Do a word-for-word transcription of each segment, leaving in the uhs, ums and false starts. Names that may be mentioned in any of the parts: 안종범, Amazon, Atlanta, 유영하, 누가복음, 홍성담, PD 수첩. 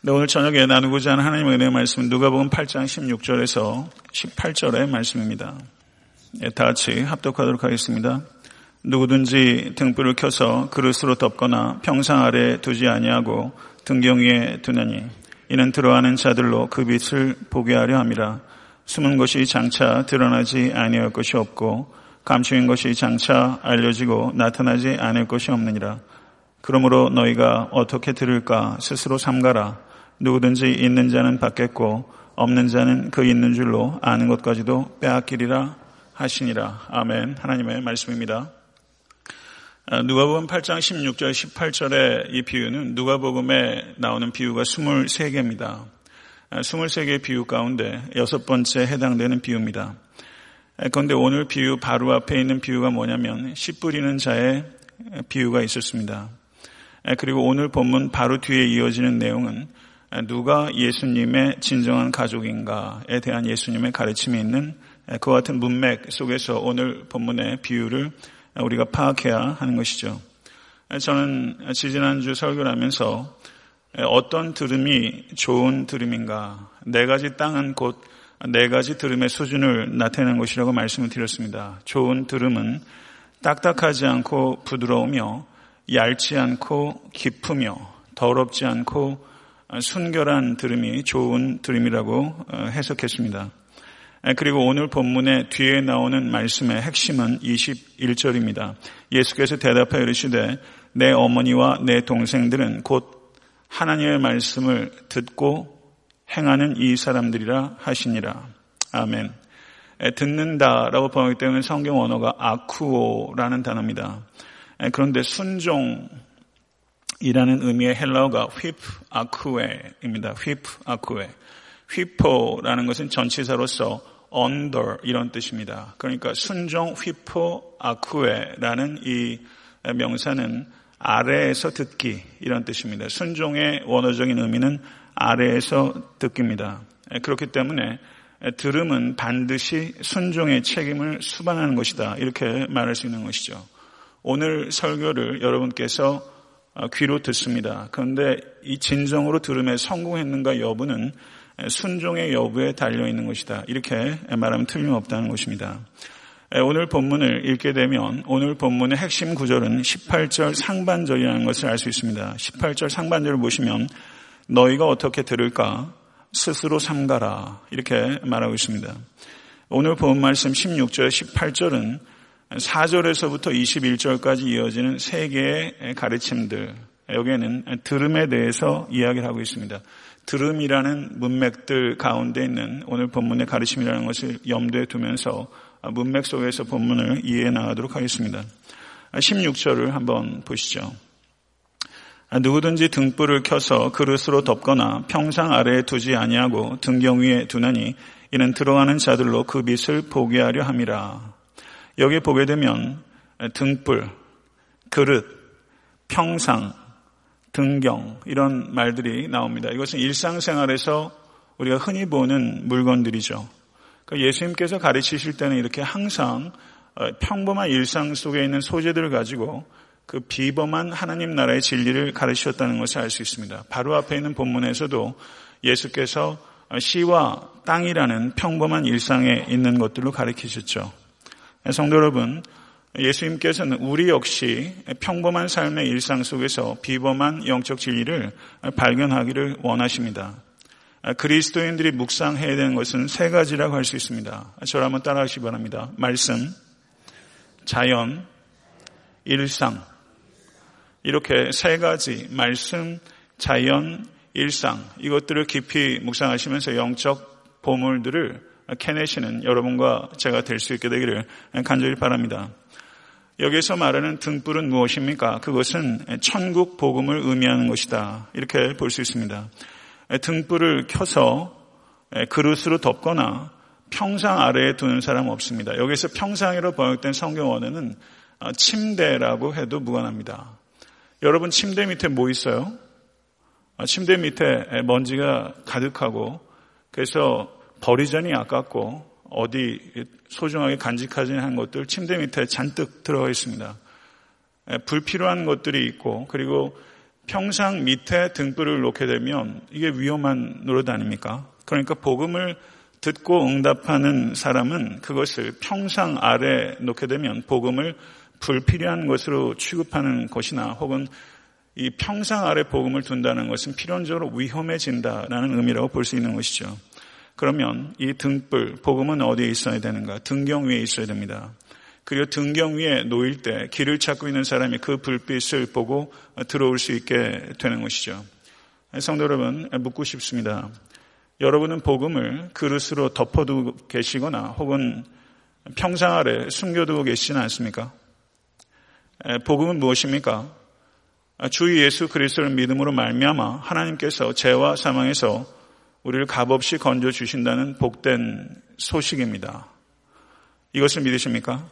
근데 오늘 저녁에 나누고자 하는 하나님의 은혜의 말씀은 누가복음 팔 장 십육 절에서 십팔 절의 말씀입니다. 예, 다 같이 합독하도록 하겠습니다. 누구든지 등불을 켜서 그릇으로 덮거나 평상 아래 두지 아니하고 등경 위에 두느니 이는 들어가는 자들로 그 빛을 보게 하려 함이라. 숨은 것이 장차 드러나지 아니할 것이 없고 감추인 것이 장차 알려지고 나타나지 않을 것이 없느니라. 그러므로 너희가 어떻게 들을까 스스로 삼가라. 누구든지 있는 자는 받겠고 없는 자는 그 있는 줄로 아는 것까지도 빼앗기리라 하시니라. 아멘. 하나님의 말씀입니다. 누가복음 팔 장 십육 절 십팔 절의 이 비유는 누가복음에 나오는 비유가 스물세 개입니다. 스물세 개의 비유 가운데 여섯 번째 해당되는 비유입니다. 그런데 오늘 비유 바로 앞에 있는 비유가 뭐냐면 씨 뿌리는 자의 비유가 있었습니다. 그리고 오늘 본문 바로 뒤에 이어지는 내용은 누가 예수님의 진정한 가족인가에 대한 예수님의 가르침이 있는 그와 같은 문맥 속에서 오늘 본문의 비유를 우리가 파악해야 하는 것이죠. 저는 지지난주 설교를 하면서 어떤 들음이 좋은 들음인가, 네 가지 땅은 곧 네 가지 들음의 수준을 나타내는 것이라고 말씀을 드렸습니다. 좋은 들음은 딱딱하지 않고 부드러우며 얇지 않고 깊으며 더럽지 않고 순결한 들음이 좋은 들음이라고 해석했습니다. 그리고 오늘 본문의 뒤에 나오는 말씀의 핵심은 이십일 절입니다. 예수께서 대답하여 이르시되 내 어머니와 내 동생들은 곧 하나님의 말씀을 듣고 행하는 이 사람들이라 하시니라. 아멘. 듣는다라고 번역하기 때문에 성경 언어가 아쿠오라는 단어입니다. 그런데 순종이라는 의미의 헬라어가 휘프아쿠에입니다. 휘프아쿠에. 휘포라는 것은 전치사로서 under 이런 뜻입니다. 그러니까 순종 휘포 아쿠에라는 이 명사는 아래에서 듣기 이런 뜻입니다. 순종의 원어적인 의미는 아래에서 듣기입니다. 그렇기 때문에 들음은 반드시 순종의 책임을 수반하는 것이다 이렇게 말할 수 있는 것이죠. 오늘 설교를 여러분께서 귀로 듣습니다. 그런데 이 진정으로 들음에 성공했는가 여부는 순종의 여부에 달려있는 것이다 이렇게 말하면 틀림없다는 것입니다. 오늘 본문을 읽게 되면 오늘 본문의 핵심 구절은 십팔 절 상반절이라는 것을 알 수 있습니다. 십팔 절 상반절을 보시면 너희가 어떻게 들을까 스스로 삼가라 이렇게 말하고 있습니다. 오늘 본 말씀 십육 절 십팔 절은 사 절에서부터 이십일 절까지 이어지는 세 개의 가르침들, 여기에는 들음에 대해서 이야기를 하고 있습니다. 들음이라는 문맥들 가운데 있는 오늘 본문의 가르침이라는 것을 염두에 두면서 문맥 속에서 본문을 이해해 나가도록 하겠습니다. 십육 절을 한번 보시죠. 누구든지 등불을 켜서 그릇으로 덮거나 평상 아래에 두지 아니하고 등경 위에 두나니 이는 들어가는 자들로 그 빛을 보게 하려 함이라. 여기 보게 되면 등불, 그릇, 평상, 등경 이런 말들이 나옵니다. 이것은 일상생활에서 우리가 흔히 보는 물건들이죠. 그러니까 예수님께서 가르치실 때는 이렇게 항상 평범한 일상 속에 있는 소재들을 가지고 그 비범한 하나님 나라의 진리를 가르치셨다는 것을 알 수 있습니다. 바로 앞에 있는 본문에서도 예수께서 씨와 땅이라는 평범한 일상에 있는 것들로 가르치셨죠. 성도 여러분, 예수님께서는 우리 역시 평범한 삶의 일상 속에서 비범한 영적 진리를 발견하기를 원하십니다. 그리스도인들이 묵상해야 되는 것은 세 가지라고 할 수 있습니다. 저를 한번 따라하시기 바랍니다. 말씀, 자연, 일상. 이렇게 세 가지 말씀, 자연, 일상 이것들을 깊이 묵상하시면서 영적 보물들을 캐내시는 여러분과 제가 될 수 있게 되기를 간절히 바랍니다. 여기에서 말하는 등불은 무엇입니까? 그것은 천국 복음을 의미하는 것이다 이렇게 볼 수 있습니다. 등불을 켜서 그릇으로 덮거나 평상 아래에 두는 사람 없습니다. 여기서 평상으로 번역된 성경 원어는 침대라고 해도 무관합니다. 여러분 침대 밑에 뭐 있어요? 침대 밑에 먼지가 가득하고 그래서 버리자니 아깝고 어디 소중하게 간직하지 않은 것들 침대 밑에 잔뜩 들어가 있습니다. 불필요한 것들이 있고 그리고 평상 밑에 등불을 놓게 되면 이게 위험한 노릇 아닙니까? 그러니까 복음을 듣고 응답하는 사람은 그것을 평상 아래 놓게 되면 복음을 불필요한 것으로 취급하는 것이나 혹은 이 평상 아래 복음을 둔다는 것은 필연적으로 위험해진다라는 의미라고 볼 수 있는 것이죠. 그러면 이 등불, 복음은 어디에 있어야 되는가? 등경 위에 있어야 됩니다. 그리고 등경 위에 놓일 때 길을 찾고 있는 사람이 그 불빛을 보고 들어올 수 있게 되는 것이죠. 성도 여러분, 묻고 싶습니다. 여러분은 복음을 그릇으로 덮어두고 계시거나 혹은 평상 아래 숨겨두고 계시지는 않습니까? 복음은 무엇입니까? 주 예수 그리스도를 믿음으로 말미암아 하나님께서 죄와 사망에서 우리를 값없이 건져주신다는 복된 소식입니다. 이것을 믿으십니까?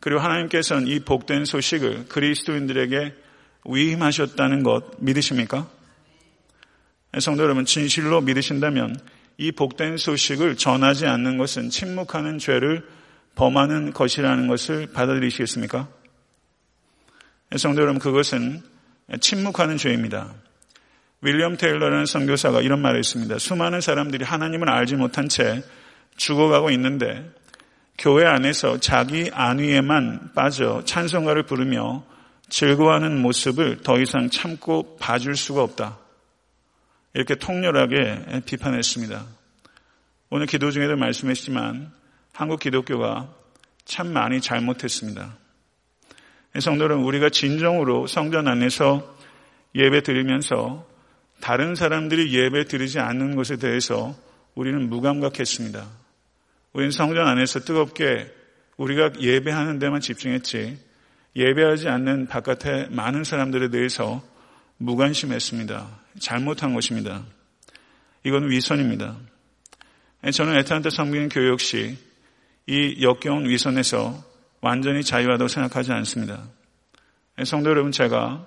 그리고 하나님께서는 이 복된 소식을 그리스도인들에게 위임하셨다는 것 믿으십니까? 성도 여러분, 진실로 믿으신다면 이 복된 소식을 전하지 않는 것은 침묵하는 죄를 범하는 것이라는 것을 받아들이시겠습니까? 성도 여러분, 그것은 침묵하는 죄입니다. 윌리엄 테일러라는 선교사가 이런 말을 했습니다. 수많은 사람들이 하나님을 알지 못한 채 죽어가고 있는데 교회 안에서 자기 안위에만 빠져 찬송가를 부르며 즐거워하는 모습을 더 이상 참고 봐줄 수가 없다. 이렇게 통렬하게 비판했습니다. 오늘 기도 중에도 말씀했지만 한국 기독교가 참 많이 잘못했습니다. 성도 여러분, 우리가 진정으로 성전 안에서 예배 드리면서 다른 사람들이 예배 드리지 않는 것에 대해서 우리는 무감각했습니다. 우리는 성전 안에서 뜨겁게 우리가 예배하는 데만 집중했지 예배하지 않는 바깥의 많은 사람들에 대해서 무관심했습니다. 잘못한 것입니다. 이건 위선입니다. 저는 애틀랜타 성경인 교회 역시 이 역겨운 위선에서 완전히 자유하다고 생각하지 않습니다. 성도 여러분, 제가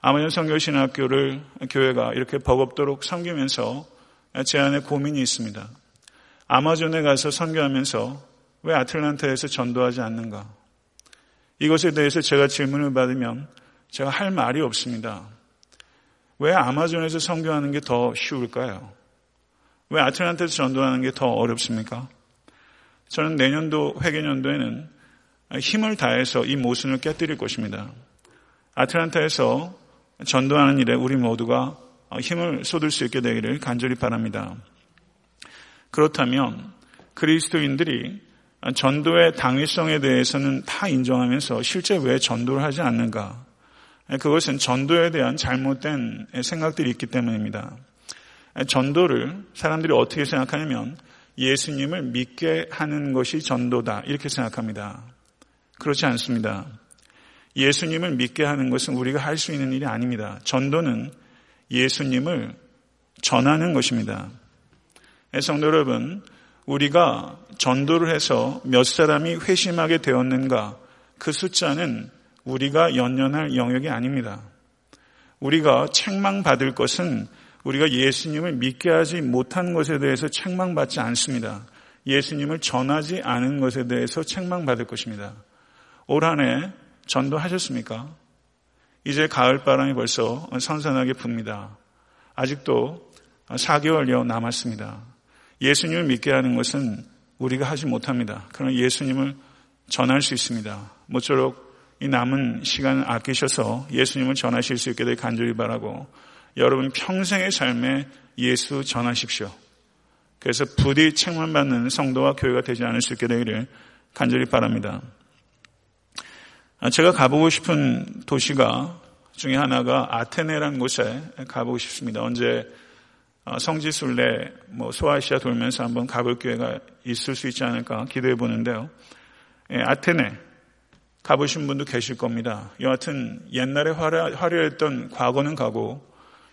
아마존 선교신학교를 교회가 이렇게 버겁도록 섬기면서 제 안에 고민이 있습니다. 아마존에 가서 선교하면서 왜 아틀란타에서 전도하지 않는가? 이것에 대해서 제가 질문을 받으면 제가 할 말이 없습니다. 왜 아마존에서 선교하는 게 더 쉬울까요? 왜 아틀란타에서 전도하는 게 더 어렵습니까? 저는 내년도 회계년도에는 힘을 다해서 이 모순을 깨뜨릴 것입니다. 아틀란타에서 전도하는 일에 우리 모두가 힘을 쏟을 수 있게 되기를 간절히 바랍니다. 그렇다면 그리스도인들이 전도의 당위성에 대해서는 다 인정하면서 실제 왜 전도를 하지 않는가? 그것은 전도에 대한 잘못된 생각들이 있기 때문입니다. 전도를 사람들이 어떻게 생각하냐면 예수님을 믿게 하는 것이 전도다 이렇게 생각합니다. 그렇지 않습니다. 예수님을 믿게 하는 것은 우리가 할 수 있는 일이 아닙니다. 전도는 예수님을 전하는 것입니다. 성도 여러분, 우리가 전도를 해서 몇 사람이 회심하게 되었는가, 그 숫자는 우리가 연연할 영역이 아닙니다. 우리가 책망받을 것은 우리가 예수님을 믿게 하지 못한 것에 대해서 책망받지 않습니다. 예수님을 전하지 않은 것에 대해서 책망받을 것입니다. 올 한 해 전도하셨습니까? 이제 가을바람이 벌써 선선하게 붑니다. 아직도 사 개월여 남았습니다. 예수님을 믿게 하는 것은 우리가 하지 못합니다. 그러나 예수님을 전할 수 있습니다. 모쪼록 이 남은 시간을 아끼셔서 예수님을 전하실 수 있게 되길 간절히 바라고 여러분 평생의 삶에 예수 전하십시오. 그래서 부디 책망받는 성도와 교회가 되지 않을 수 있게 되기를 간절히 바랍니다. 제가 가보고 싶은 도시가 중에 하나가 아테네라는 곳에 가보고 싶습니다. 언제 성지순례, 뭐 소아시아 돌면서 한번 가볼 기회가 있을 수 있지 않을까 기도해 보는데요. 예, 아테네 가보신 분도 계실 겁니다. 여하튼 옛날에 화려, 화려했던 과거는 가고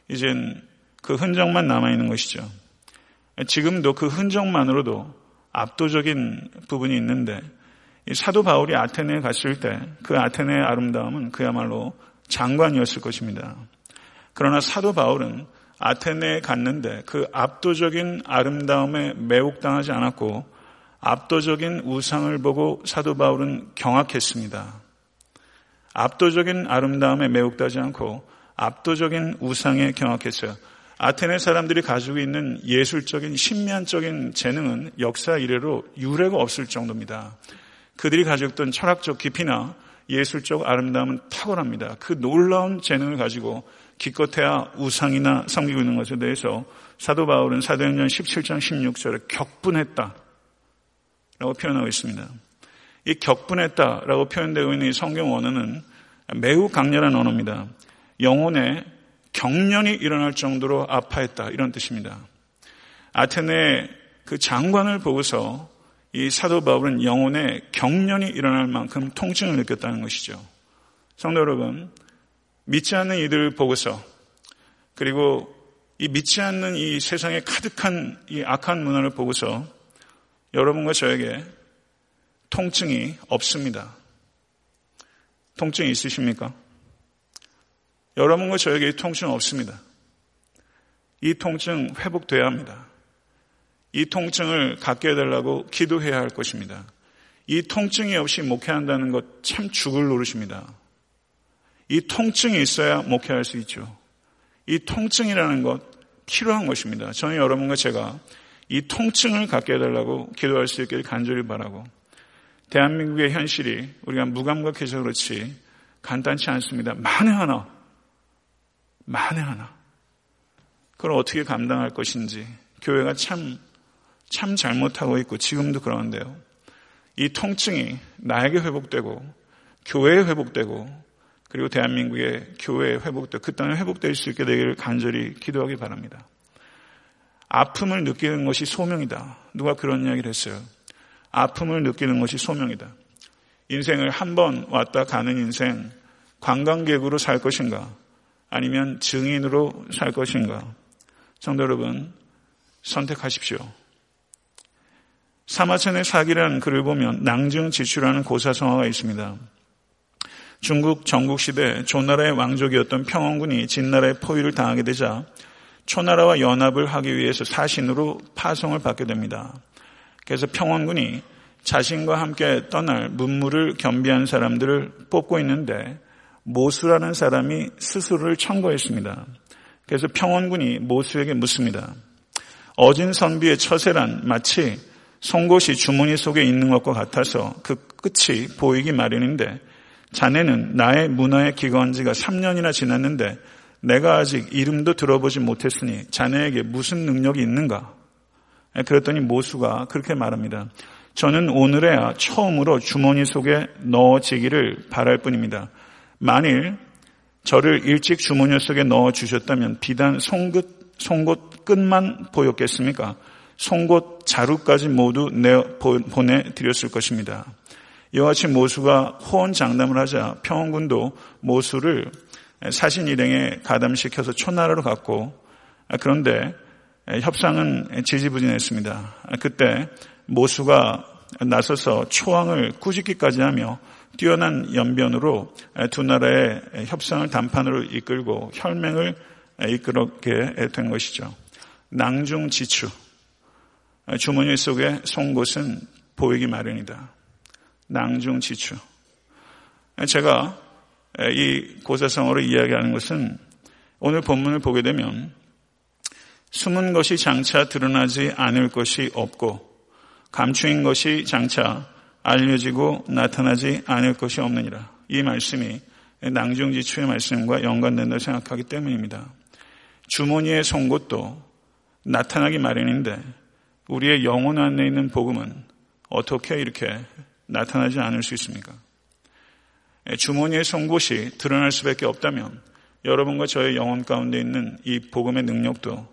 이젠 그 흔적만 남아있는 것이죠. 지금도 그 흔적만으로도 압도적인 부분이 있는데 사도 바울이 아테네에 갔을 때 그 아테네의 아름다움은 그야말로 장관이었을 것입니다. 그러나 사도 바울은 아테네에 갔는데 그 압도적인 아름다움에 매혹당하지 않았고 압도적인 우상을 보고 사도 바울은 경악했습니다. 압도적인 아름다움에 매혹되지 않고 압도적인 우상에 경악했어요. 아테네 사람들이 가지고 있는 예술적인 신미한적인 재능은 역사 이래로 유례가 없을 정도입니다. 그들이 가지고 있던 철학적 깊이나 예술적 아름다움은 탁월합니다. 그 놀라운 재능을 가지고 기껏해야 우상이나 섬기고 있는 것에 대해서 사도 바울은 사도행전 십칠 장 십육 절에 격분했다 라고 표현하고 있습니다. 이 격분했다 라고 표현되고 있는 이 성경 언어는 매우 강렬한 언어입니다. 영혼에 경련이 일어날 정도로 아파했다 이런 뜻입니다. 아테네의 그 장관을 보고서 이 사도 바울은 영혼에 경련이 일어날 만큼 통증을 느꼈다는 것이죠. 성도 여러분, 믿지 않는 이들을 보고서 그리고 이 믿지 않는 이 세상에 가득한 이 악한 문화를 보고서 여러분과 저에게 통증이 없습니다. 통증이 있으십니까? 여러분과 저에게 이 통증은 없습니다. 이 통증 회복돼야 합니다. 이 통증을 갖게 해달라고 기도해야 할 것입니다. 이 통증이 없이 목회한다는 것 참 죽을 노릇입니다. 이 통증이 있어야 목회할 수 있죠. 이 통증이라는 것 필요한 것입니다. 저는 여러분과 제가 이 통증을 갖게 해달라고 기도할 수 있기를 간절히 바라고, 대한민국의 현실이 우리가 무감각해서 그렇지 간단치 않습니다. 만에 하나, 만에 하나 그걸 어떻게 감당할 것인지 교회가 참, 참 잘못하고 있고 지금도 그러는데요. 이 통증이 나에게 회복되고 교회에 회복되고 그리고 대한민국의 교회에 회복되고 그 땅에 회복될 수 있게 되기를 간절히 기도하기 바랍니다. 아픔을 느끼는 것이 소명이다. 누가 그런 이야기를 했어요. 아픔을 느끼는 것이 소명이다. 인생을 한 번 왔다 가는 인생, 관광객으로 살 것인가 아니면 증인으로 살 것인가. 성도 여러분, 선택하십시오. 사마천의 사기라는 글을 보면 낭증 지추라는 고사성어가 있습니다. 중국 전국시대 조나라의 왕족이었던 평원군이 진나라의 포위를 당하게 되자 초나라와 연합을 하기 위해서 사신으로 파송을 받게 됩니다. 그래서 평원군이 자신과 함께 떠날 문무를 겸비한 사람들을 뽑고 있는데 모수라는 사람이 스스로를 청거했습니다. 그래서 평원군이 모수에게 묻습니다. 어진 선비의 처세란 마치 송곳이 주머니 속에 있는 것과 같아서 그 끝이 보이기 마련인데 자네는 나의 문화에 기거한 지가 삼 년이나 지났는데 내가 아직 이름도 들어보지 못했으니 자네에게 무슨 능력이 있는가? 그랬더니 모수가 그렇게 말합니다. 저는 오늘에야 처음으로 주머니 속에 넣어지기를 바랄 뿐입니다. 만일 저를 일찍 주머니 속에 넣어주셨다면 비단 송곳, 송곳 끝만 보였겠습니까? 송곳 자루까지 모두 보내드렸을 것입니다. 이와 같이 모수가 호언장담을 하자 평원군도 모수를 사신 일행에 가담시켜서 초나라로 갔고, 그런데 협상은 지지부진했습니다. 그때 모수가 나서서 초왕을 꾸짖기까지 하며 뛰어난 연변으로 두 나라의 협상을 단판으로 이끌고 혈맹을 이끌게 된 것이죠. 낭중 지추, 주머니 속에 송곳은 보이기 마련이다. 낭중 지추. 제가 이 고사성어로 이야기하는 것은 오늘 본문을 보게 되면 숨은 것이 장차 드러나지 않을 것이 없고 감추인 것이 장차 알려지고 나타나지 않을 것이 없느니라. 이 말씀이 낭중지추의 말씀과 연관된다고 생각하기 때문입니다. 주머니의 송곳도 나타나기 마련인데 우리의 영혼 안에 있는 복음은 어떻게 이렇게 나타나지 않을 수 있습니까? 주머니의 송곳이 드러날 수밖에 없다면 여러분과 저의 영혼 가운데 있는 이 복음의 능력도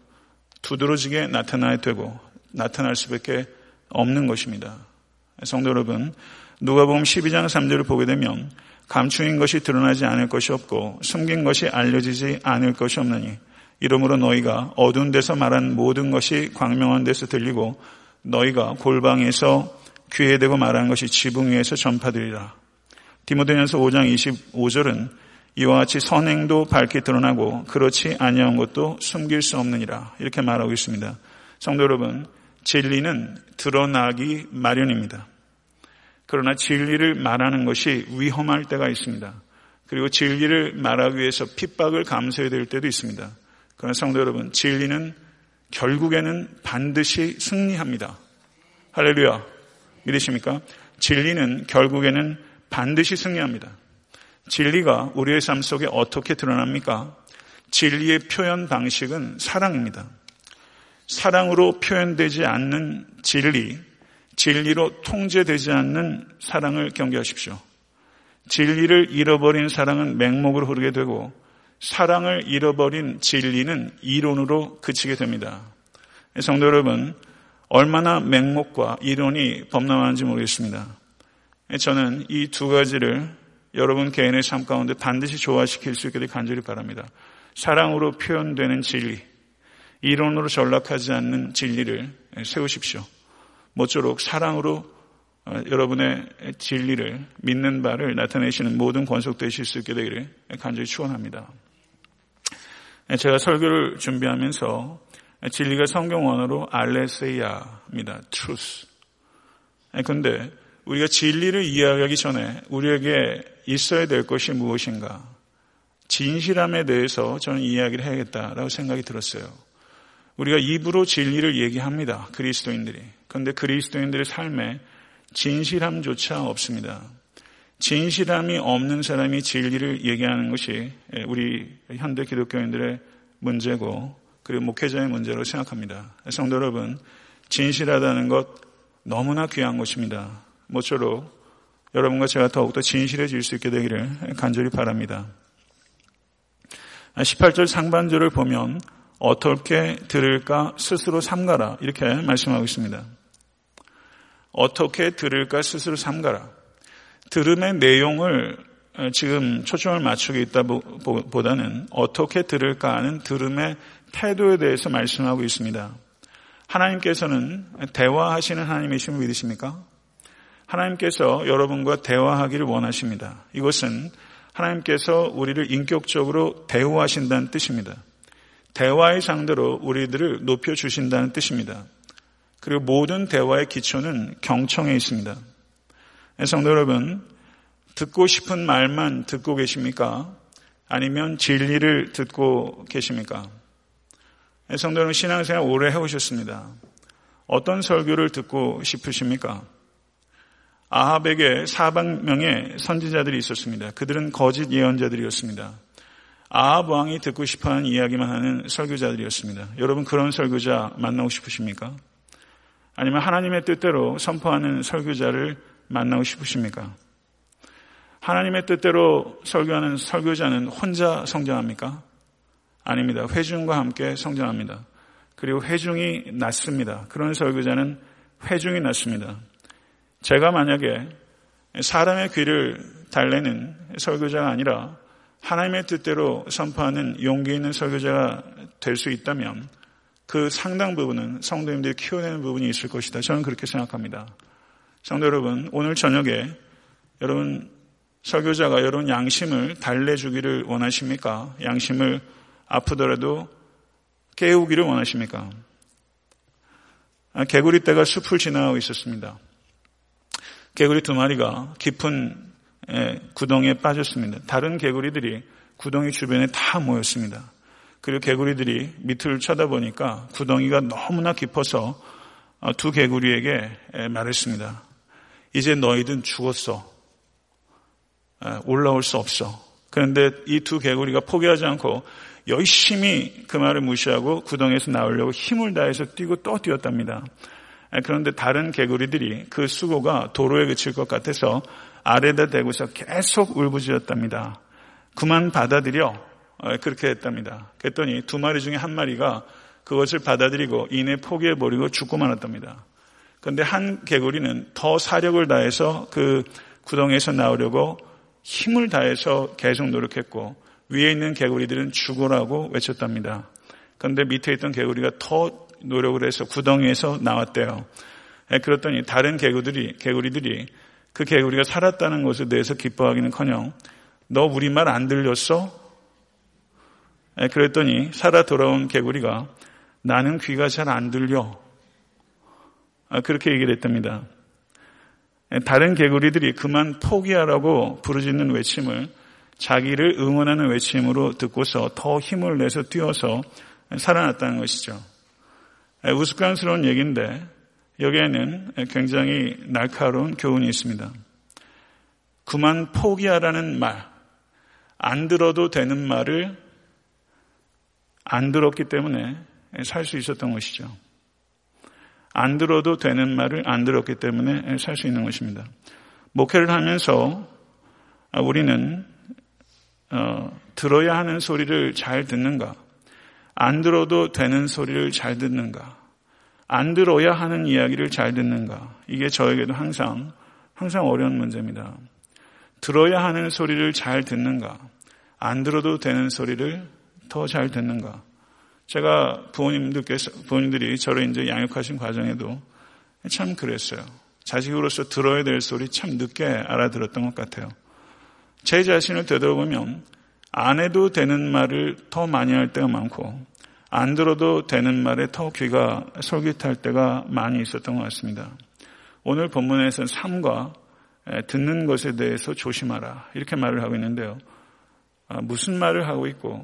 두드러지게 나타나야 되고 나타날 수밖에 없는 것입니다. 성도 여러분, 누가복음 십이 장 삼 절을 보게 되면 감추인 것이 드러나지 않을 것이 없고 숨긴 것이 알려지지 않을 것이 없느니 이러므로 너희가 어두운 데서 말한 모든 것이 광명한 데서 들리고 너희가 골방에서 귀에 대고 말한 것이 지붕 위에서 전파되리라. 디모데전서 오 장 이십오 절은 이와 같이 선행도 밝게 드러나고 그렇지 아니한 것도 숨길 수 없느니라 이렇게 말하고 있습니다. 성도 여러분, 진리는 드러나기 마련입니다. 그러나 진리를 말하는 것이 위험할 때가 있습니다. 그리고 진리를 말하기 위해서 핍박을 감수해야 될 때도 있습니다. 그러나 성도 여러분, 진리는 결국에는 반드시 승리합니다. 할렐루야. 믿으십니까? 진리는 결국에는 반드시 승리합니다. 진리가 우리의 삶 속에 어떻게 드러납니까? 진리의 표현 방식은 사랑입니다. 사랑으로 표현되지 않는 진리, 진리로 통제되지 않는 사랑을 경계하십시오. 진리를 잃어버린 사랑은 맹목으로 흐르게 되고, 사랑을 잃어버린 진리는 이론으로 그치게 됩니다. 성도 여러분, 얼마나 맹목과 이론이 범람하는지 모르겠습니다. 저는 이 두 가지를 여러분 개인의 삶 가운데 반드시 조화시킬 수 있기를 간절히 바랍니다. 사랑으로 표현되는 진리, 이론으로 전락하지 않는 진리를 세우십시오. 모쪼록 사랑으로 여러분의 진리를 믿는 바를 나타내시는 모든 권속되실 수 있게 되기를 간절히 축원합니다. 제가 설교를 준비하면서 진리가 성경 원어로 알레세야입니다. truth. 그런데 우리가 진리를 이해하기 전에 우리에게 있어야 될 것이 무엇인가? 진실함에 대해서 저는 이야기를 해야겠다라고 생각이 들었어요. 우리가 입으로 진리를 얘기합니다. 그리스도인들이. 그런데 그리스도인들의 삶에 진실함조차 없습니다. 진실함이 없는 사람이 진리를 얘기하는 것이 우리 현대 기독교인들의 문제고, 그리고 목회자의 문제로 생각합니다. 성도 여러분, 진실하다는 것 너무나 귀한 것입니다. 모쪼록 여러분과 제가 더욱더 진실해질 수 있게 되기를 간절히 바랍니다. 십팔 절 상반절을 보면 어떻게 들을까 스스로 삼가라 이렇게 말씀하고 있습니다. 어떻게 들을까 스스로 삼가라. 들음의 내용을 지금 초점을 맞추고 있다 보다는 어떻게 들을까 하는 들음의 태도에 대해서 말씀하고 있습니다. 하나님께서는 대화하시는 하나님이심을 믿으십니까? 하나님께서 여러분과 대화하기를 원하십니다. 이것은 하나님께서 우리를 인격적으로 대우하신다는 뜻입니다. 대화의 상대로 우리들을 높여주신다는 뜻입니다. 그리고 모든 대화의 기초는 경청에 있습니다. 성도 여러분, 듣고 싶은 말만 듣고 계십니까? 아니면 진리를 듣고 계십니까? 성도 여러분, 신앙생활 오래 해오셨습니다. 어떤 설교를 듣고 싶으십니까? 아합에게 사백 명의 선지자들이 있었습니다. 그들은 거짓 예언자들이었습니다. 아합 왕이 듣고 싶어하는 이야기만 하는 설교자들이었습니다. 여러분, 그런 설교자 만나고 싶으십니까? 아니면 하나님의 뜻대로 선포하는 설교자를 만나고 싶으십니까? 하나님의 뜻대로 설교하는 설교자는 혼자 성장합니까? 아닙니다. 회중과 함께 성장합니다. 그리고 회중이 낫습니다. 그런 설교자는 회중이 낫습니다. 제가 만약에 사람의 귀를 달래는 설교자가 아니라 하나님의 뜻대로 선포하는 용기 있는 설교자가 될 수 있다면 그 상당 부분은 성도님들이 키워내는 부분이 있을 것이다. 저는 그렇게 생각합니다. 성도 여러분, 오늘 저녁에 여러분 설교자가 여러분 양심을 달래주기를 원하십니까? 양심을 아프더라도 깨우기를 원하십니까? 개구리 떼가 숲을 지나가고 있었습니다. 개구리 두 마리가 깊은 구덩이에 빠졌습니다. 다른 개구리들이 구덩이 주변에 다 모였습니다. 그리고 개구리들이 밑을 쳐다보니까 구덩이가 너무나 깊어서 두 개구리에게 말했습니다. 이제 너희들은 죽었어. 올라올 수 없어. 그런데 이 두 개구리가 포기하지 않고 열심히 그 말을 무시하고 구덩이에서 나오려고 힘을 다해서 뛰고 또 뛰었답니다. 그런데 다른 개구리들이 그 수고가 도로에 그칠 것 같아서 아래에다 대고서 계속 울부짖었답니다. 그만 받아들여. 그렇게 했답니다. 그랬더니 두 마리 중에 한 마리가 그것을 받아들이고 이내 포기해버리고 죽고 말았답니다. 그런데 한 개구리는 더 사력을 다해서 그 구덩이에서 나오려고 힘을 다해서 계속 노력했고 위에 있는 개구리들은 죽으라고 외쳤답니다. 그런데 밑에 있던 개구리가 더 노력을 해서 구덩이에서 나왔대요. 그랬더니 다른 개구리들이, 개구리들이 그 개구리가 살았다는 것에 대해서 기뻐하기는커녕 너 우리 말 안 들렸어? 그랬더니 살아 돌아온 개구리가 나는 귀가 잘 안 들려. 그렇게 얘기를 했답니다. 다른 개구리들이 그만 포기하라고 부르짖는 외침을 자기를 응원하는 외침으로 듣고서 더 힘을 내서 뛰어서 살아났다는 것이죠. 우스꽝스러운 얘기인데 여기에는 굉장히 날카로운 교훈이 있습니다. 그만 포기하라는 말, 안 들어도 되는 말을 안 들었기 때문에 살 수 있었던 것이죠. 안 들어도 되는 말을 안 들었기 때문에 살 수 있는 것입니다. 목회를 하면서 우리는 어, 들어야 하는 소리를 잘 듣는가, 안 들어도 되는 소리를 잘 듣는가, 안 들어야 하는 이야기를 잘 듣는가, 이게 저에게도 항상 항상 어려운 문제입니다. 들어야 하는 소리를 잘 듣는가, 안 들어도 되는 소리를 더 잘 듣는가. 제가 부모님들께서, 부모님들이 저를 이제 양육하신 과정에도 참 그랬어요. 자식으로서 들어야 될 소리 참 늦게 알아들었던 것 같아요. 제 자신을 되돌아보면 안 해도 되는 말을 더 많이 할 때가 많고 안 들어도 되는 말에 더 귀가 솔깃할 때가 많이 있었던 것 같습니다. 오늘 본문에서는 삶과 듣는 것에 대해서 조심하라 이렇게 말을 하고 있는데요. 무슨 말을 하고 있고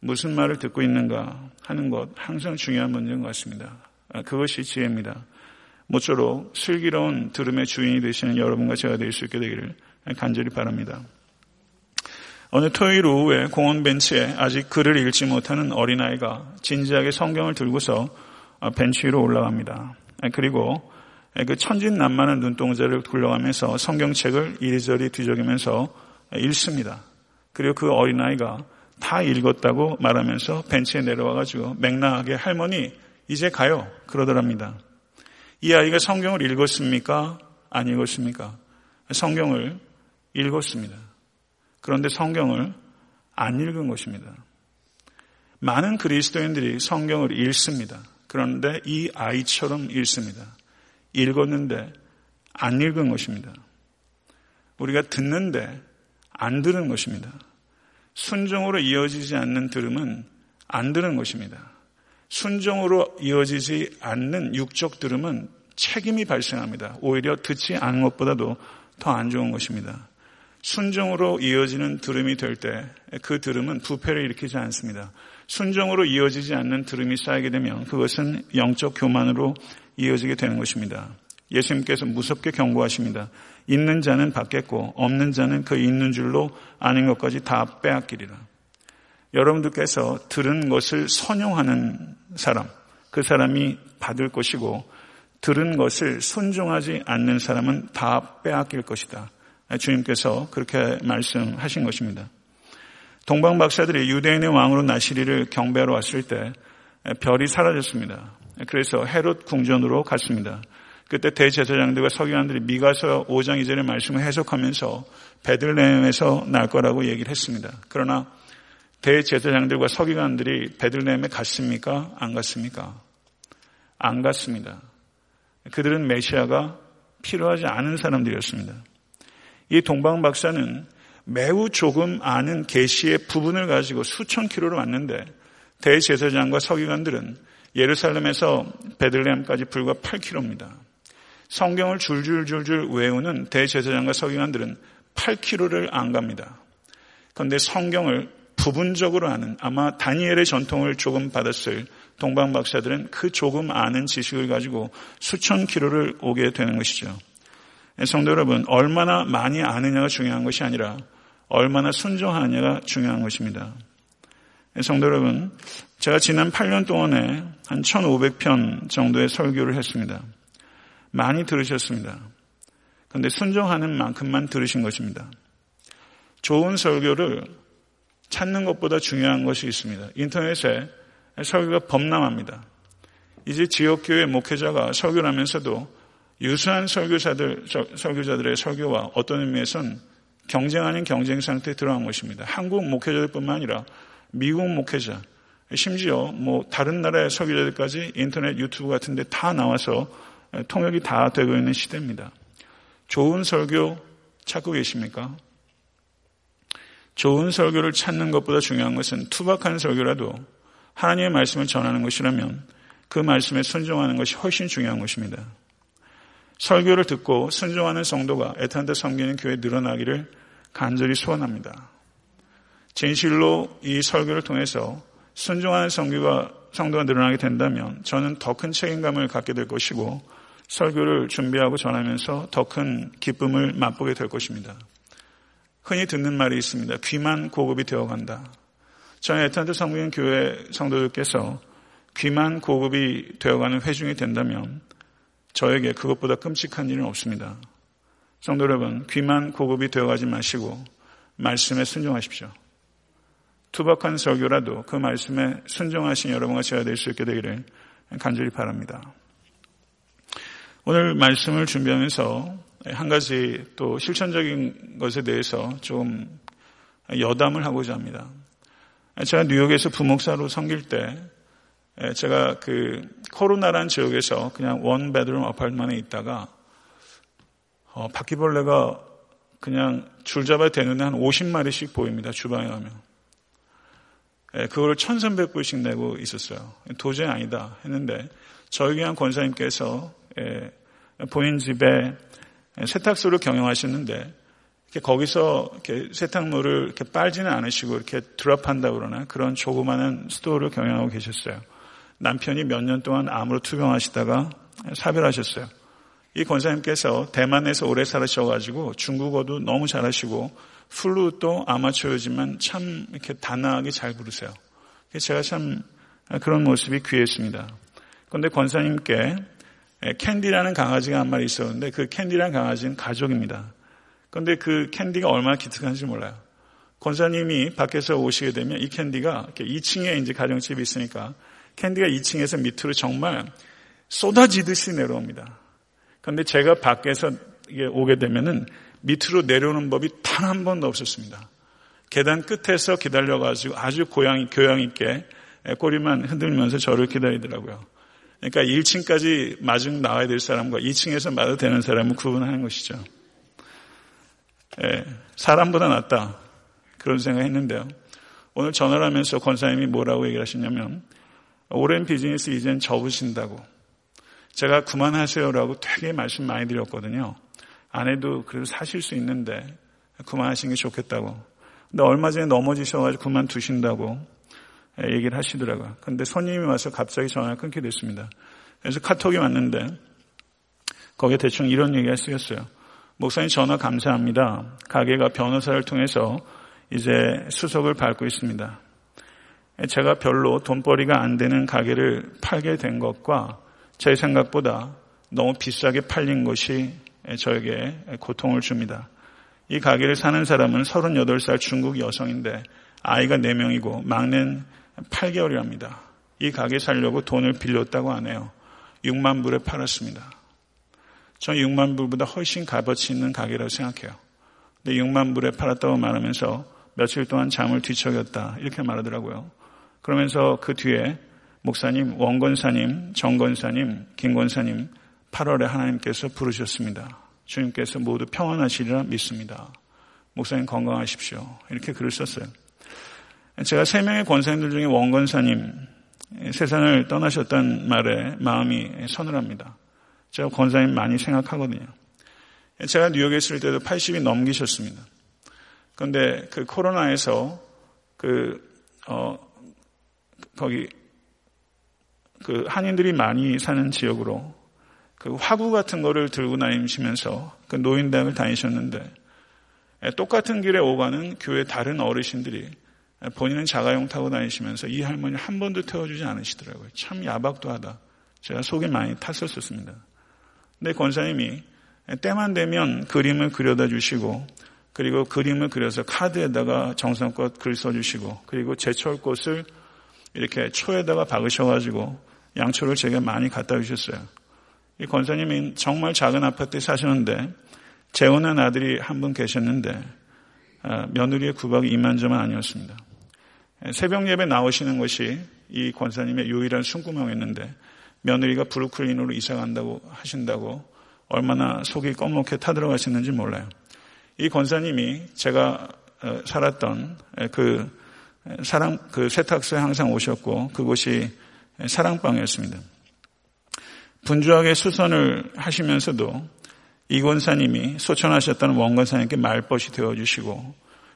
무슨 말을 듣고 있는가 하는 것 항상 중요한 문제인 것 같습니다. 그것이 지혜입니다. 모쪼록 슬기로운 들음의 주인이 되시는 여러분과 제가 될 수 있게 되기를 간절히 바랍니다. 어느 토요일 오후에 공원 벤치에 아직 글을 읽지 못하는 어린아이가 진지하게 성경을 들고서 벤치 위로 올라갑니다. 그리고 그 천진난만한 눈동자를 굴러가면서 성경책을 이리저리 뒤적이면서 읽습니다. 그리고 그 어린아이가 다 읽었다고 말하면서 벤치에 내려와가지고 맹랑하게 할머니 이제 가요 그러더랍니다. 이 아이가 성경을 읽었습니까? 안 읽었습니까? 성경을 읽었습니다. 그런데 성경을 안 읽은 것입니다. 많은 그리스도인들이 성경을 읽습니다. 그런데 이 아이처럼 읽습니다. 읽었는데 안 읽은 것입니다. 우리가 듣는데 안 들은 것입니다. 순종으로 이어지지 않는 들음은 안 들은 것입니다. 순종으로 이어지지 않는 육적 들음은 책임이 발생합니다. 오히려 듣지 않은 것보다도 더 안 좋은 것입니다. 순종으로 이어지는 들음이 될 때 그 들음은 부패를 일으키지 않습니다. 순종으로 이어지지 않는 들음이 쌓이게 되면 그것은 영적 교만으로 이어지게 되는 것입니다. 예수님께서 무섭게 경고하십니다. 있는 자는 받겠고 없는 자는 그 있는 줄로 아는 것까지 다 빼앗기리라. 여러분들께서 들은 것을 선용하는 사람, 그 사람이 받을 것이고 들은 것을 순종하지 않는 사람은 다 빼앗길 것이다. 주님께서 그렇게 말씀하신 것입니다. 동방 박사들이 유대인의 왕으로 나시리를 경배하러 왔을 때 별이 사라졌습니다. 그래서 헤롯 궁전으로 갔습니다. 그때 대제사장들과 서기관들이 미가서 오 장 이 절의 말씀을 해석하면서 베들레헴에서 날 거라고 얘기를 했습니다. 그러나 대제사장들과 서기관들이 베들레헴에 갔습니까? 안 갔습니까? 안 갔습니다. 그들은 메시아가 필요하지 않은 사람들이었습니다. 이 동방 박사는 매우 조금 아는 계시의 부분을 가지고 수천 킬로를 왔는데 대제사장과 서기관들은 예루살렘에서 베들레헴까지 불과 팔 킬로미터입니다. 성경을 줄줄줄줄 외우는 대제사장과 서기관들은 팔 킬로미터를 안 갑니다. 그런데 성경을 부분적으로 아는, 아마 다니엘의 전통을 조금 받았을 동방 박사들은 그 조금 아는 지식을 가지고 수천 킬로를 오게 되는 것이죠. 성도 여러분, 얼마나 많이 아느냐가 중요한 것이 아니라 얼마나 순종하느냐가 중요한 것입니다. 성도 여러분, 제가 지난 팔 년 동안에 한 천오백 편 정도의 설교를 했습니다. 많이 들으셨습니다. 그런데 순종하는 만큼만 들으신 것입니다. 좋은 설교를 찾는 것보다 중요한 것이 있습니다. 인터넷에 설교가 범람합니다. 이제 지역교회 목회자가 설교를 하면서도 유수한 설교사들, 설교자들의 설교와 어떤 의미에서는 경쟁 아닌 경쟁 상태에 들어간 것입니다. 한국 목회자들뿐만 아니라 미국 목회자, 심지어 뭐 다른 나라의 설교자들까지 인터넷, 유튜브 같은 데 다 나와서 통역이 다 되고 있는 시대입니다. 좋은 설교 찾고 계십니까? 좋은 설교를 찾는 것보다 중요한 것은 투박한 설교라도 하나님의 말씀을 전하는 것이라면 그 말씀에 순종하는 것이 훨씬 중요한 것입니다. 설교를 듣고 순종하는 성도가 애틀랜타 섬기는 교회에 늘어나기를 간절히 소원합니다. 진실로 이 설교를 통해서 순종하는 성도가, 성도가 늘어나게 된다면 저는 더 큰 책임감을 갖게 될 것이고 설교를 준비하고 전하면서 더 큰 기쁨을 맛보게 될 것입니다. 흔히 듣는 말이 있습니다. 귀만 고급이 되어간다. 저는 애틀랜타 성경 교회 성도들께서 귀만 고급이 되어가는 회중이 된다면 저에게 그것보다 끔찍한 일은 없습니다. 성도 여러분, 귀만 고급이 되어가지 마시고 말씀에 순종하십시오. 투박한 설교라도 그 말씀에 순종하신 여러분과 제가 될 수 있게 되기를 간절히 바랍니다. 오늘 말씀을 준비하면서 한 가지 또 실천적인 것에 대해서 좀 여담을 하고자 합니다. 제가 뉴욕에서 부목사로 섬길 때 제가 그 코로나라는 지역에서 그냥 원 베드룸 아파트만에 있다가 어, 바퀴벌레가 그냥 줄잡아 대는데 한 오십 마리씩 보입니다. 주방에 가면. 예, 그걸 천삼백 불씩 내고 있었어요. 도저히 아니다 했는데 저희 교회 권사님께서 예, 본인 집에 세탁소를 경영하시는데 이렇게 거기서 이렇게 세탁물을 이렇게 빨지는 않으시고 이렇게 드랍한다고 그러나 그런 조그마한 스토어를 경영하고 계셨어요. 남편이 몇 년 동안 암으로 투병하시다가 사별하셨어요. 이 권사님께서 대만에서 오래 살으셔가지고 중국어도 너무 잘하시고 플루도 아마추어지만 참 이렇게 단아하게 잘 부르세요. 제가 참 그런 모습이 귀했습니다. 그런데 권사님께 캔디라는 강아지가 한 마리 있었는데 그 캔디라는 강아지는 가족입니다. 그런데 그 캔디가 얼마나 기특한지 몰라요. 권사님이 밖에서 오시게 되면 이 캔디가 이 층에 이제 가정집이 있으니까 캔디가 이 층에서 밑으로 정말 쏟아지듯이 내려옵니다. 그런데 제가 밖에서 오게 되면은 밑으로 내려오는 법이 단 한 번도 없었습니다. 계단 끝에서 기다려가지고 아주 고양, 교양 있게 꼬리만 흔들면서 저를 기다리더라고요. 그러니까 일 층까지 마중 나와야 될 사람과 이 층에서 맞아도 되는 사람을 구분하는 것이죠. 예, 사람보다 낫다. 그런 생각했는데요. 오늘 전화를 하면서 권사님이 뭐라고 얘기를 하시냐면 오랜 비즈니스 이젠 접으신다고. 제가 그만하세요라고 되게 말씀 많이 드렸거든요. 아내도 그래도 사실 수 있는데 그만하신 게 좋겠다고. 근데 얼마 전에 넘어지셔가지고 그만두신다고 얘기를 하시더라고요. 그런데 손님이 와서 갑자기 전화가 끊게 됐습니다. 그래서 카톡이 왔는데 거기에 대충 이런 얘기가 쓰였어요. 목사님 전화 감사합니다. 가게가 변호사를 통해서 이제 수속을 밟고 있습니다. 제가 별로 돈벌이가 안 되는 가게를 팔게 된 것과 제 생각보다 너무 비싸게 팔린 것이 저에게 고통을 줍니다. 이 가게를 사는 사람은 서른여덟 살 중국 여성인데 아이가 네 명이고 막내는 팔 개월이랍니다. 이 가게 살려고 돈을 빌렸다고 하네요. 육만 불에 팔았습니다. 전 육만 불보다 훨씬 값어치 있는 가게라고 생각해요. 근데 육만 불에 팔았다고 말하면서 며칠 동안 잠을 뒤척였다 이렇게 말하더라고요. 그러면서 그 뒤에 목사님, 원권사님, 정권사님, 김권사님 팔월에 하나님께서 부르셨습니다. 주님께서 모두 평안하시리라 믿습니다. 목사님 건강하십시오. 이렇게 글을 썼어요. 제가 세 명의 권사님들 중에 원권사님 세상을 떠나셨다는 말에 마음이 서늘합니다. 제가 권사님 많이 생각하거든요. 제가 뉴욕에 있을 때도 팔십이 넘기셨습니다. 그런데 그 코로나에서 그 어 거기 그 한인들이 많이 사는 지역으로 그 화구 같은 거를 들고 다니시면서 그 노인당을 다니셨는데 똑같은 길에 오가는 교회 다른 어르신들이 본인은 자가용 타고 다니시면서 이 할머니를 한 번도 태워주지 않으시더라고요. 참 야박도하다. 제가 속이 많이 탔었습니다. 근데 권사님이 때만 되면 그림을 그려다 주시고 그리고 그림을 그려서 카드에다가 정성껏 글 써주시고 그리고 제철 꽃을 이렇게 초에다가 박으셔가지고 양초를 제게 많이 갖다 주셨어요. 이 권사님이 정말 작은 아파트에 사시는데 재혼한 아들이 한 분 계셨는데 며느리의 구박이 이만저만 아니었습니다. 새벽 예배 나오시는 것이 이 권사님의 유일한 숨구멍이었는데 며느리가 브루클린으로 이사간다고 하신다고 얼마나 속이 껌먹게 타들어가시는지 몰라요. 이 권사님이 제가 살았던 그 사랑, 그 세탁소에 항상 오셨고 그곳이 사랑방이었습니다. 분주하게 수선을 하시면서도 이 권사님이 소천하셨다는 원권사님께 말벗이 되어주시고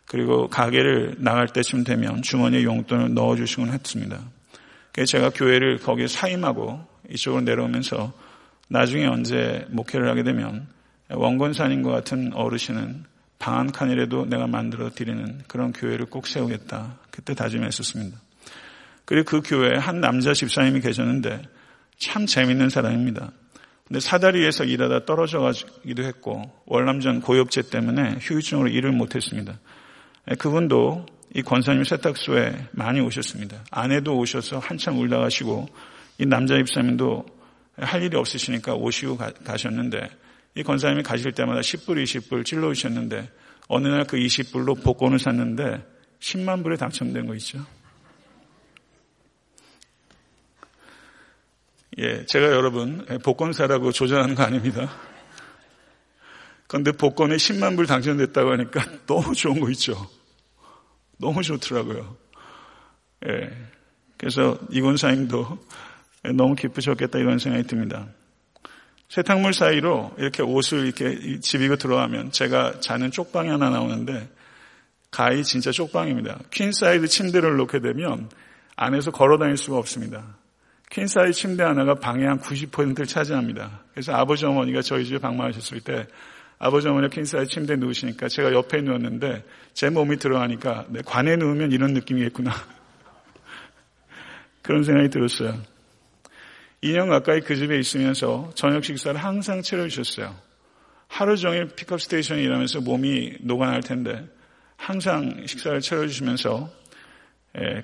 그리고 가게를 나갈 때쯤 되면 주머니에 용돈을 넣어주시곤 했습니다. 그래서 제가 교회를 거기에 사임하고 이쪽으로 내려오면서 나중에 언제 목회를 하게 되면 원건사님과 같은 어르신은 방 한 칸이라도 내가 만들어 드리는 그런 교회를 꼭 세우겠다. 그때 다짐했었습니다. 그리고 그 교회에 한 남자 집사님이 계셨는데 참 재밌는 사람입니다. 근데 사다리에서 일하다 떨어져가기도 했고 월남전 고엽제 때문에 휴유증으로 일을 못했습니다. 그분도 이 권사님 세탁소에 많이 오셨습니다. 아내도 오셔서 한참 울다 가시고 이 남자 집사님도 할 일이 없으시니까 오시고 가, 가셨는데 이 권사님이 가실 때마다 십 불, 이십 불 찔러오셨는데 어느 날 그 이십 불로 복권을 샀는데 십만 불에 당첨된 거 있죠. 예, 제가 여러분 복권 사라고 조장하는 거 아닙니다. 그런데 복권에 십만 불 당첨됐다고 하니까 너무 좋은 거 있죠. 너무 좋더라고요. 예, 그래서 이 권사님도 너무 기쁘셨겠다 이런 생각이 듭니다. 세탁물 사이로 이렇게 옷을 이렇게 집이고 들어가면 제가 자는 쪽방이 하나 나오는데 가히 진짜 쪽방입니다. 퀸사이즈 침대를 놓게 되면 안에서 걸어다닐 수가 없습니다. 퀸사이즈 침대 하나가 방의 한 구십 퍼센트를 차지합니다. 그래서 아버지 어머니가 저희 집에 방문하셨을 때 아버지 어머니가 퀸사이즈 침대에 누우시니까 제가 옆에 누웠는데 제 몸이 들어가니까 내 관에 누우면 이런 느낌이겠구나 그런 생각이 들었어요. 이 년 가까이 그 집에 있으면서 저녁 식사를 항상 차려주셨어요. 하루 종일 픽업 스테이션에 일하면서 몸이 녹아날 텐데 항상 식사를 차려주시면서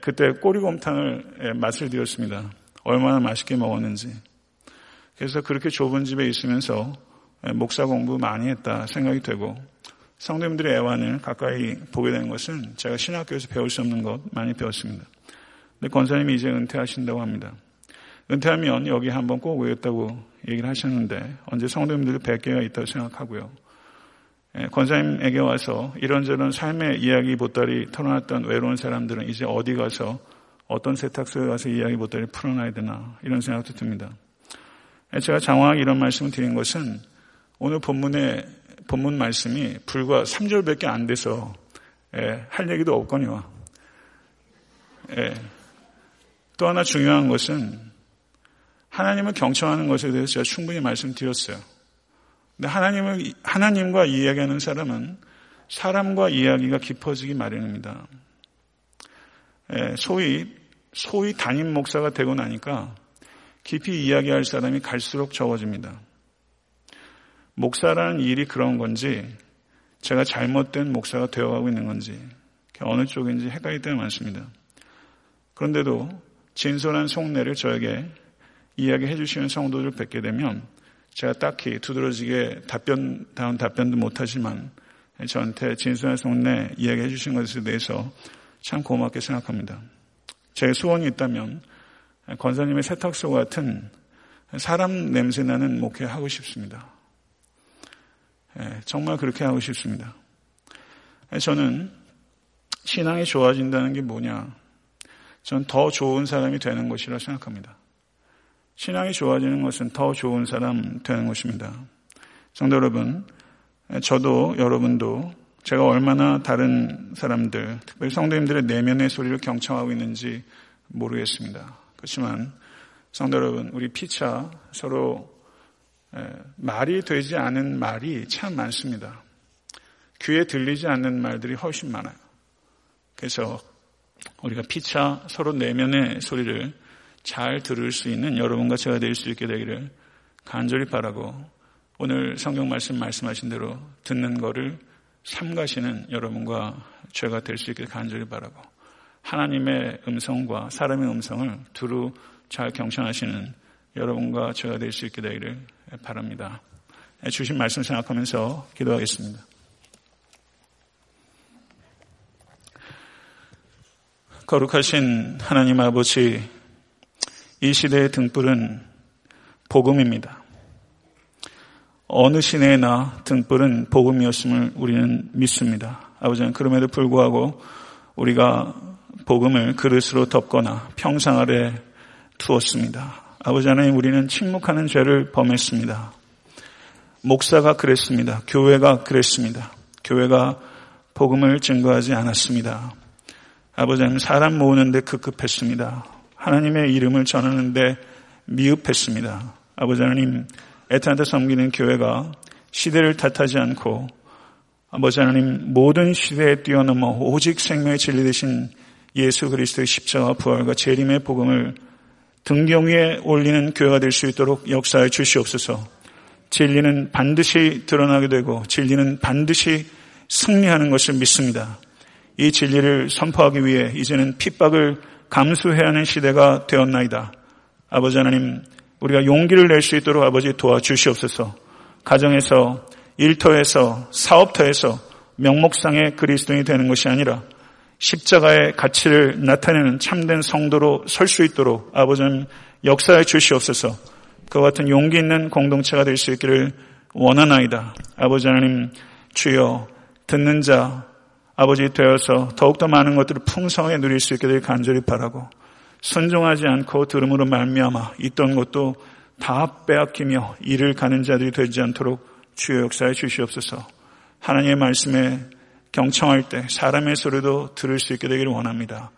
그때 꼬리곰탕을 맛을 드렸습니다. 얼마나 맛있게 먹었는지. 그래서 그렇게 좁은 집에 있으면서 목사 공부 많이 했다 생각이 되고 성도님들의 애환을 가까이 보게 된 것은 제가 신학교에서 배울 수 없는 것 많이 배웠습니다. 근데 권사님이 이제 은퇴하신다고 합니다. 은퇴하면 여기 한번 꼭 오겠다고 얘기를 하셨는데 언제 성도님들도 백 개가 있다고 생각하고요. 권사님에게 와서 이런저런 삶의 이야기 보따리 털어놨던 외로운 사람들은 이제 어디 가서 어떤 세탁소에 가서 이야기 보따리 풀어놔야 되나 이런 생각도 듭니다. 제가 장황하게 이런 말씀을 드린 것은 오늘 본문의 본문 말씀이 불과 삼 절밖에 안 돼서 할 얘기도 없거니와 또 하나 중요한 것은 하나님을 경청하는 것에 대해서 제가 충분히 말씀드렸어요. 근데 하나님을, 하나님과 이야기하는 사람은 사람과 이야기가 깊어지기 마련입니다. 예, 소위, 소위 담임 목사가 되고 나니까 깊이 이야기할 사람이 갈수록 적어집니다. 목사라는 일이 그런 건지 제가 잘못된 목사가 되어가고 있는 건지 어느 쪽인지 헷갈릴 때가 많습니다. 그런데도 진솔한 속내를 저에게 이야기해 주시는 성도들 뵙게 되면 제가 딱히 두드러지게 답변, 다음 답변도 못하지만 저한테 진솔한 속내 이야기해 주신 것에 대해서 참 고맙게 생각합니다. 제 소원이 있다면 권사님의 세탁소 같은 사람 냄새나는 목회하고 싶습니다. 정말 그렇게 하고 싶습니다. 저는 신앙이 좋아진다는 게 뭐냐, 전 더 좋은 사람이 되는 것이라 생각합니다. 신앙이 좋아지는 것은 더 좋은 사람 되는 것입니다. 성도 여러분, 저도 여러분도 제가 얼마나 다른 사람들, 특별히 성도님들의 내면의 소리를 경청하고 있는지 모르겠습니다. 그렇지만 성도 여러분, 우리 피차 서로 말이 되지 않은 말이 참 많습니다. 귀에 들리지 않는 말들이 훨씬 많아요. 그래서 우리가 피차 서로 내면의 소리를 잘 들을 수 있는 여러분과 제가 될 수 있게 되기를 간절히 바라고 오늘 성경 말씀 말씀하신 대로 듣는 거를 삼가시는 여러분과 제가 될 수 있게 간절히 바라고 하나님의 음성과 사람의 음성을 두루 잘 경청하시는 여러분과 제가 될 수 있게 되기를 바랍니다. 주신 말씀 생각하면서 기도하겠습니다. 거룩하신 하나님 아버지, 이 시대의 등불은 복음입니다. 어느 시대에나 등불은 복음이었음을 우리는 믿습니다. 아버지는 그럼에도 불구하고 우리가 복음을 그릇으로 덮거나 평상 아래 두었습니다. 아버지 하나님, 우리는 침묵하는 죄를 범했습니다. 목사가 그랬습니다. 교회가 그랬습니다. 교회가 복음을 증거하지 않았습니다. 아버지는 사람 모으는데 급급했습니다. 하나님의 이름을 전하는데 미흡했습니다. 아버지 하나님, 애틀랜타 섬기는 교회가 시대를 탓하지 않고 아버지 하나님 모든 시대에 뛰어넘어 오직 생명의 진리 되신 예수 그리스도의 십자와 부활과 재림의 복음을 등경 위에 올리는 교회가 될 수 있도록 역사해 주시옵소서. 진리는 반드시 드러나게 되고 진리는 반드시 승리하는 것을 믿습니다. 이 진리를 선포하기 위해 이제는 핍박을 감수해야 하는 시대가 되었나이다. 아버지 하나님, 우리가 용기를 낼 수 있도록 아버지 도와주시옵소서. 가정에서, 일터에서, 사업터에서 명목상의 그리스도인이 되는 것이 아니라 십자가의 가치를 나타내는 참된 성도로 설 수 있도록 아버지 하나님 역사해 주시옵소서. 그와 같은 용기 있는 공동체가 될 수 있기를 원하나이다. 아버지 하나님, 주여 듣는 자 아버지 되어서 더욱더 많은 것들을 풍성하게 누릴 수 있게 될 간절히 바라고, 순종하지 않고 들음으로 말미암아 있던 것도 다 빼앗기며 이를 가는 자들이 되지 않도록 주의 역사에 주시옵소서. 하나님의 말씀에 경청할 때 사람의 소리도 들을 수 있게 되기를 원합니다.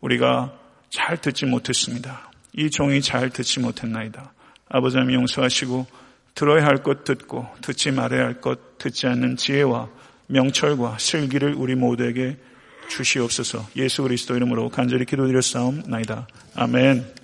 우리가 잘 듣지 못했습니다. 이 종이 잘 듣지 못했나이다. 아버지 하나님 용서하시고 들어야 할 것 듣고 듣지 말아야 할 것 듣지 않는 지혜와 명철과 슬기를 우리 모두에게 주시옵소서. 예수 그리스도 이름으로 간절히 기도드렸사옵나이다. 아멘.